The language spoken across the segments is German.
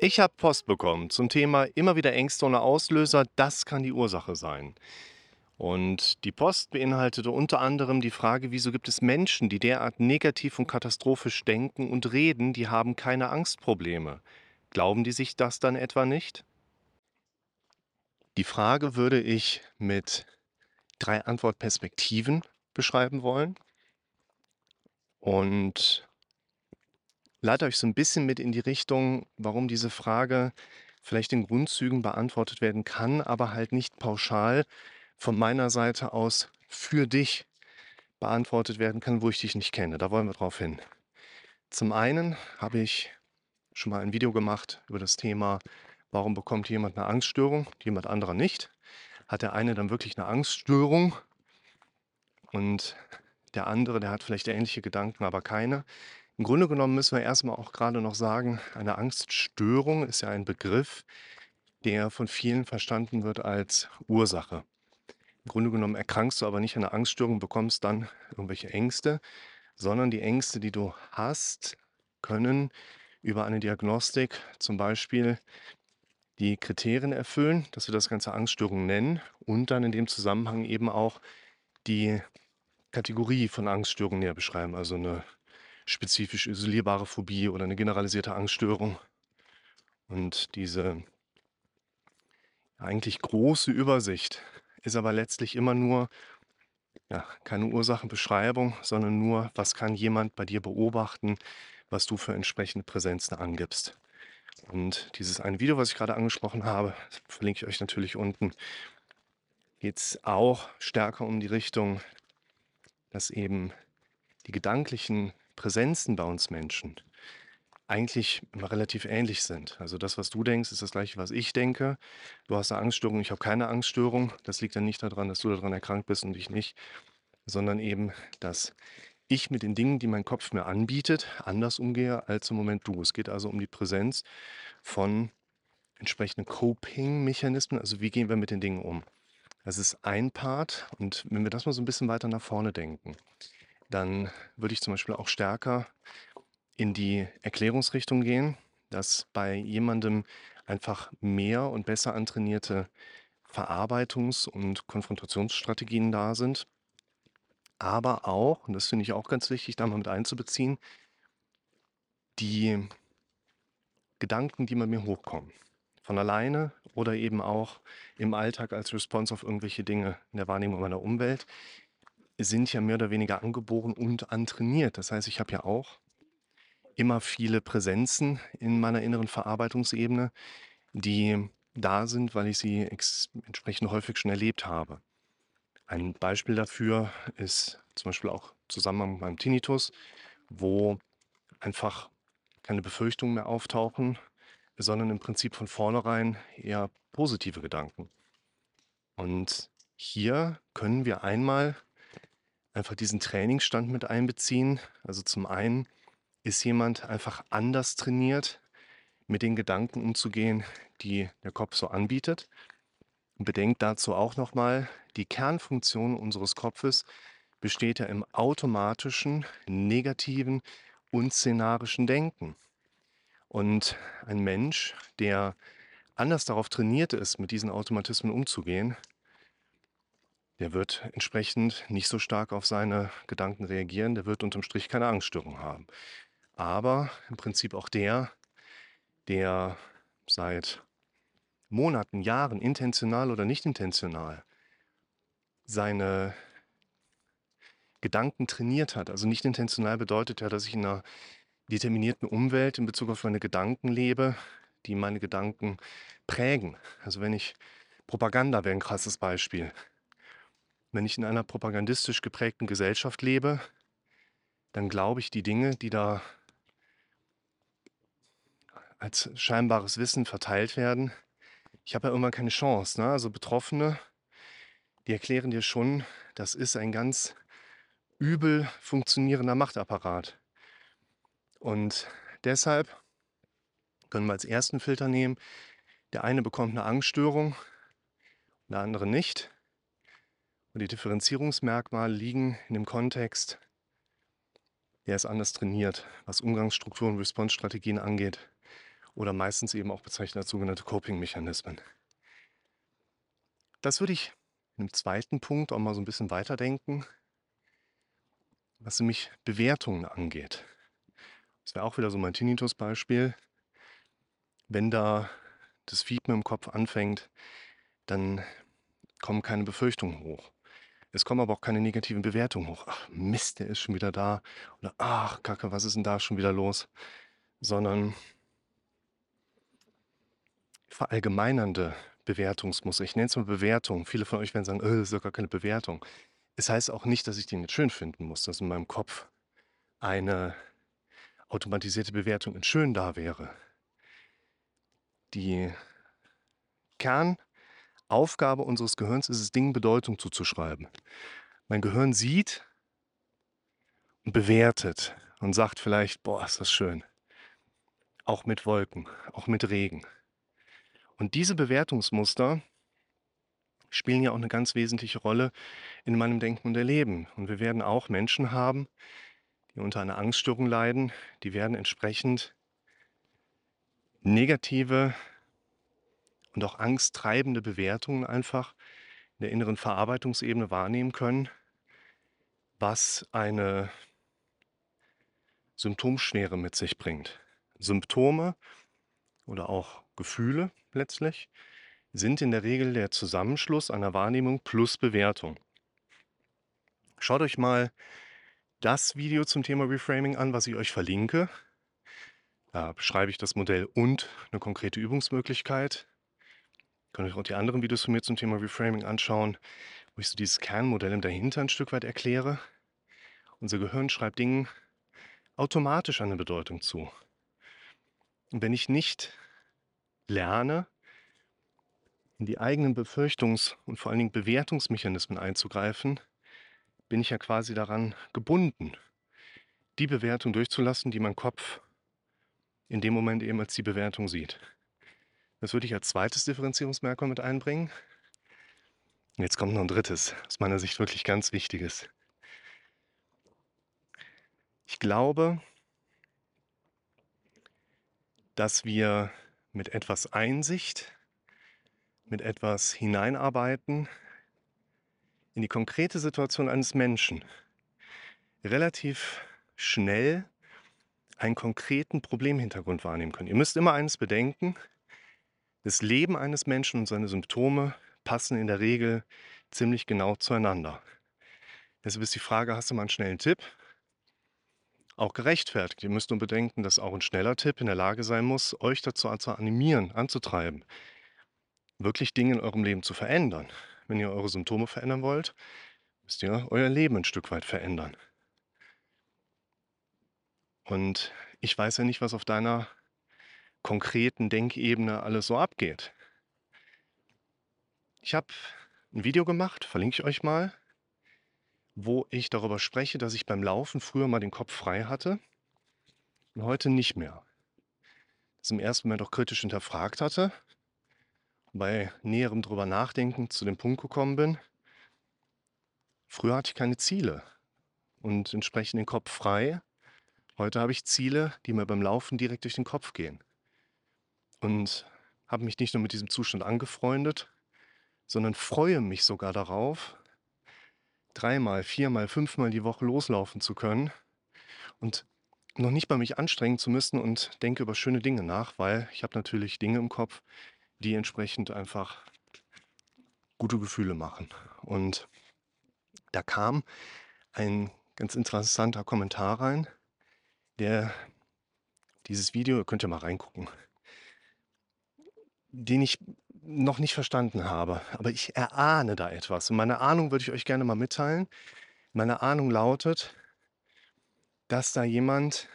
Ich habe Post bekommen zum Thema immer wieder Ängste ohne Auslöser, das kann die Ursache sein. Und die Post beinhaltete unter anderem die Frage, wieso gibt es Menschen, die derart negativ und katastrophisch denken und reden, die haben keine Angstprobleme. Glauben die sich das dann etwa nicht? Die Frage würde ich mit 3 Antwortperspektiven beschreiben wollen und leite euch so ein bisschen mit in die Richtung, warum diese Frage vielleicht in Grundzügen beantwortet werden kann, aber halt nicht pauschal von meiner Seite aus für dich beantwortet werden kann, wo ich dich nicht kenne. Da wollen wir drauf hin. Zum einen habe ich schon mal ein Video gemacht über das Thema, warum bekommt jemand eine Angststörung, jemand anderer nicht. Hat der eine dann wirklich eine Angststörung und der andere, der hat vielleicht ähnliche Gedanken, aber keine. Im Grunde genommen müssen wir erstmal auch gerade noch sagen, eine Angststörung ist ja ein Begriff, der von vielen verstanden wird als Ursache. Im Grunde genommen erkrankst du aber nicht an einer Angststörung, bekommst dann irgendwelche Ängste, sondern die Ängste, die du hast, können über eine Diagnostik zum Beispiel die Kriterien erfüllen, dass wir das Ganze Angststörung nennen und dann in dem Zusammenhang eben auch die Kategorie von Angststörungen näher beschreiben, also eine spezifisch isolierbare Phobie oder eine generalisierte Angststörung. Und diese eigentlich große Übersicht ist aber letztlich immer nur keine Ursachenbeschreibung, sondern nur, was kann jemand bei dir beobachten, was du für entsprechende Präsenzen angibst. Und dieses eine Video, was ich gerade angesprochen habe, verlinke ich euch natürlich unten, geht es auch stärker um die Richtung, dass eben die gedanklichen Präsenzen bei uns Menschen eigentlich immer relativ ähnlich sind. Also das, was du denkst, ist das gleiche, was ich denke. Du hast eine Angststörung, ich habe keine Angststörung. Das liegt dann nicht daran, dass du daran erkrankt bist und ich nicht, sondern eben, dass ich mit den Dingen, die mein Kopf mir anbietet, anders umgehe als im Moment du. Es geht also um die Präsenz von entsprechenden Coping-Mechanismen. Also wie gehen wir mit den Dingen um? Das ist ein Part. Und wenn wir das mal so ein bisschen weiter nach vorne denken, dann würde ich zum Beispiel auch stärker in die Erklärungsrichtung gehen, dass bei jemandem einfach mehr und besser antrainierte Verarbeitungs- und Konfrontationsstrategien da sind. Aber auch, und das finde ich auch ganz wichtig, da mal mit einzubeziehen, die Gedanken, die bei mir hochkommen. Von alleine oder eben auch im Alltag als Response auf irgendwelche Dinge in der Wahrnehmung meiner Umwelt, sind ja mehr oder weniger angeboren und antrainiert. Das heißt, ich habe ja auch immer viele Präsenzen in meiner inneren Verarbeitungsebene, die da sind, weil ich sie entsprechend häufig schon erlebt habe. Ein Beispiel dafür ist zum Beispiel auch Zusammenhang mit meinem Tinnitus, wo einfach keine Befürchtungen mehr auftauchen, sondern im Prinzip von vornherein eher positive Gedanken. Und hier können wir einmal einfach diesen Trainingsstand mit einbeziehen. Also zum einen ist jemand einfach anders trainiert, mit den Gedanken umzugehen, die der Kopf so anbietet. Und bedenkt dazu auch nochmal, die Kernfunktion unseres Kopfes besteht ja im automatischen, negativen und szenarischen Denken. Und ein Mensch, der anders darauf trainiert ist, mit diesen Automatismen umzugehen, der wird entsprechend nicht so stark auf seine Gedanken reagieren, der wird unterm Strich keine Angststörung haben. Aber im Prinzip auch der seit Monaten, Jahren, intentional oder nicht intentional, seine Gedanken trainiert hat. Also nicht intentional bedeutet ja, dass ich in einer determinierten Umwelt in Bezug auf meine Gedanken lebe, die meine Gedanken prägen. Also wenn ich, Propaganda wäre ein krasses Beispiel. Wenn ich in einer propagandistisch geprägten Gesellschaft lebe, dann glaube ich die Dinge, die da als scheinbares Wissen verteilt werden, ich habe ja irgendwann keine Chance. Ne? Also Betroffene, die erklären dir schon, das ist ein ganz übel funktionierender Machtapparat. Und deshalb können wir als ersten Filter nehmen, der eine bekommt eine Angststörung, der andere nicht. Und die Differenzierungsmerkmale liegen in dem Kontext, der ist anders trainiert, was Umgangsstrukturen und Response-Strategien angeht. oder meistens eben auch bezeichnet als sogenannte Coping-Mechanismen. Das würde ich im zweiten Punkt auch mal so ein bisschen weiterdenken, was nämlich Bewertungen angeht. Das wäre auch wieder so mein Tinnitus-Beispiel. Wenn da das Fiepen im Kopf anfängt, dann kommen keine Befürchtungen hoch. Es kommen aber auch keine negativen Bewertungen hoch. Ach Mist, der ist schon wieder da. Oder ach Kacke, was ist denn da schon wieder los? Sondern verallgemeinernde Bewertungsmuster. Ich nenne es mal Bewertung. Viele von euch werden sagen, das ist doch gar keine Bewertung. Es heißt auch nicht, dass ich den jetzt schön finden muss, dass in meinem Kopf eine automatisierte Bewertung in schön da wäre. Die Kernaufgabe unseres Gehirns ist es, Dingen Bedeutung zuzuschreiben. Mein Gehirn sieht und bewertet und sagt vielleicht, boah, ist das schön. Auch mit Wolken, auch mit Regen. Und diese Bewertungsmuster spielen ja auch eine ganz wesentliche Rolle in meinem Denken und Erleben. Und wir werden auch Menschen haben, die unter einer Angststörung leiden, die werden entsprechend negative und auch angsttreibende Bewertungen einfach in der inneren Verarbeitungsebene wahrnehmen können, was eine Symptomschwere mit sich bringt. Symptome oder auch Gefühle letztlich sind in der Regel der Zusammenschluss einer Wahrnehmung plus Bewertung. Schaut euch mal das Video zum Thema Reframing an, was ich euch verlinke. Da beschreibe ich das Modell und eine konkrete Übungsmöglichkeit. Könnt ihr auch die anderen Videos von mir zum Thema Reframing anschauen, wo ich so dieses Kernmodell im Dahinter ein Stück weit erkläre. Unser Gehirn schreibt Dingen automatisch eine Bedeutung zu. Und wenn ich nicht lerne, in die eigenen Befürchtungs- und vor allen Dingen Bewertungsmechanismen einzugreifen, bin ich ja quasi daran gebunden, die Bewertung durchzulassen, die mein Kopf in dem Moment eben als die Bewertung sieht. Das würde ich als zweites Differenzierungsmerkmal mit einbringen. Und jetzt kommt noch ein drittes, aus meiner Sicht wirklich ganz wichtiges. Ich glaube, dass wir mit etwas Einsicht, mit etwas hineinarbeiten in die konkrete Situation eines Menschen, relativ schnell einen konkreten Problemhintergrund wahrnehmen können. Ihr müsst immer eines bedenken, das Leben eines Menschen und seine Symptome passen in der Regel ziemlich genau zueinander. Deshalb ist die Frage, hast du mal einen schnellen Tipp? Auch gerechtfertigt. Ihr müsst nur bedenken, dass auch ein schneller Tipp in der Lage sein muss, euch dazu zu animieren, anzutreiben, wirklich Dinge in eurem Leben zu verändern. Wenn ihr eure Symptome verändern wollt, müsst ihr euer Leben ein Stück weit verändern. Und ich weiß ja nicht, was auf deiner konkreten Denkebene alles so abgeht. Ich habe ein Video gemacht, verlinke ich euch mal, wo ich darüber spreche, dass ich beim Laufen früher mal den Kopf frei hatte und heute nicht mehr. Das im ersten Moment auch kritisch hinterfragt hatte, bei näherem drüber nachdenken zu dem Punkt gekommen bin, früher hatte ich keine Ziele und entsprechend den Kopf frei. Heute habe ich Ziele, die mir beim Laufen direkt durch den Kopf gehen. Und habe mich nicht nur mit diesem Zustand angefreundet, sondern freue mich sogar darauf, 3-mal, 4-mal, 5-mal die Woche loslaufen zu können und noch nicht mal mich anstrengen zu müssen und denke über schöne Dinge nach, weil ich habe natürlich Dinge im Kopf, die entsprechend einfach gute Gefühle machen. Und da kam ein ganz interessanter Kommentar rein, der dieses Video, könnt ihr mal reingucken, den ich noch nicht verstanden habe. Aber ich erahne da etwas. Und meine Ahnung würde ich euch gerne mal mitteilen. Meine Ahnung lautet, dass da jemand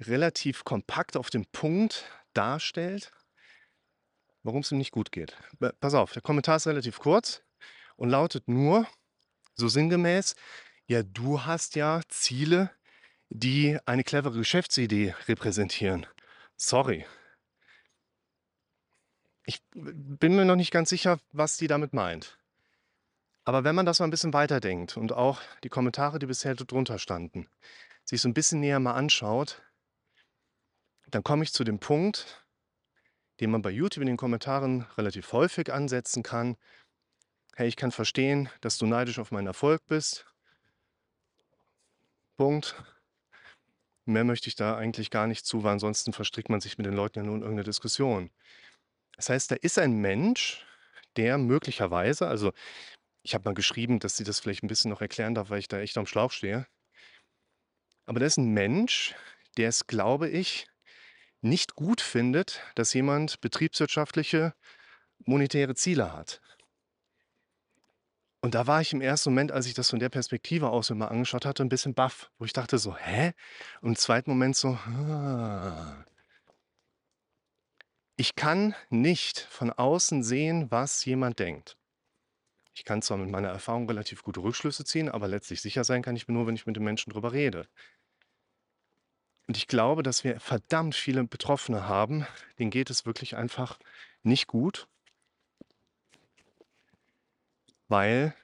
relativ kompakt auf den Punkt darstellt, warum es ihm nicht gut geht. Pass auf, der Kommentar ist relativ kurz und lautet nur, so sinngemäß, ja, du hast ja Ziele, die eine clevere Geschäftsidee repräsentieren. Sorry. Ich bin mir noch nicht ganz sicher, was die damit meint. Aber wenn man das mal ein bisschen weiterdenkt und auch die Kommentare, die bisher drunter standen, sich so ein bisschen näher mal anschaut, dann komme ich zu dem Punkt, den man bei YouTube in den Kommentaren relativ häufig ansetzen kann. Hey, ich kann verstehen, dass du neidisch auf meinen Erfolg bist. Punkt. Mehr möchte ich da eigentlich gar nicht zu, weil ansonsten verstrickt man sich mit den Leuten ja nur in irgendeine Diskussion. Das heißt, da ist ein Mensch, der möglicherweise, also ich habe mal geschrieben, dass sie das vielleicht ein bisschen noch erklären darf, weil ich da echt am Schlauch stehe. Aber da ist ein Mensch, der es, glaube ich, nicht gut findet, dass jemand betriebswirtschaftliche, monetäre Ziele hat. Und da war ich im ersten Moment, als ich das von der Perspektive aus immer angeschaut hatte, ein bisschen baff, wo ich dachte so, hä? Und im zweiten Moment so, ich kann nicht von außen sehen, was jemand denkt. Ich kann zwar mit meiner Erfahrung relativ gute Rückschlüsse ziehen, aber letztlich sicher sein kann ich mir nur, wenn ich mit den Menschen drüber rede. Und ich glaube, dass wir verdammt viele Betroffene haben, denen geht es wirklich einfach nicht gut, weil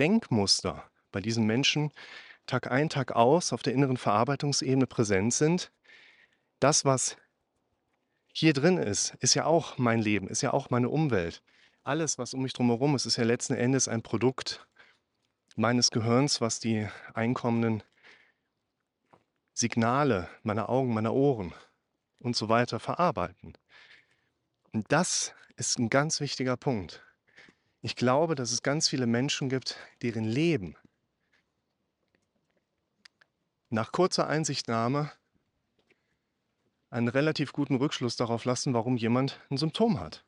Denkmuster bei diesen Menschen Tag ein, Tag aus auf der inneren Verarbeitungsebene präsent sind. Das, was hier drin ist, ist ja auch mein Leben, ist ja auch meine Umwelt. Alles, was um mich drumherum ist, ist ja letzten Endes ein Produkt meines Gehirns, was die einkommenden Signale meiner Augen, meiner Ohren und so weiter verarbeiten. Und das ist ein ganz wichtiger Punkt. Ich glaube, dass es ganz viele Menschen gibt, deren Leben nach kurzer Einsichtnahme einen relativ guten Rückschluss darauf lassen, warum jemand ein Symptom hat,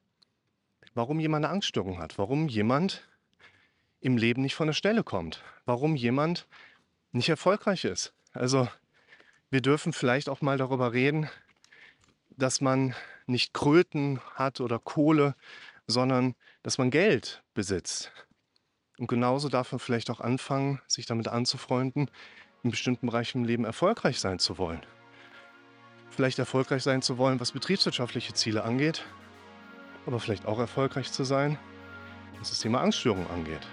warum jemand eine Angststörung hat, warum jemand im Leben nicht von der Stelle kommt, warum jemand nicht erfolgreich ist. Also wir dürfen vielleicht auch mal darüber reden, dass man nicht Kröten hat oder Kohle, sondern dass man Geld besitzt. Und genauso darf man vielleicht auch anfangen, sich damit anzufreunden, in bestimmten Bereichen im Leben erfolgreich sein zu wollen. Vielleicht erfolgreich sein zu wollen, was betriebswirtschaftliche Ziele angeht, aber vielleicht auch erfolgreich zu sein, was das Thema Angststörung angeht.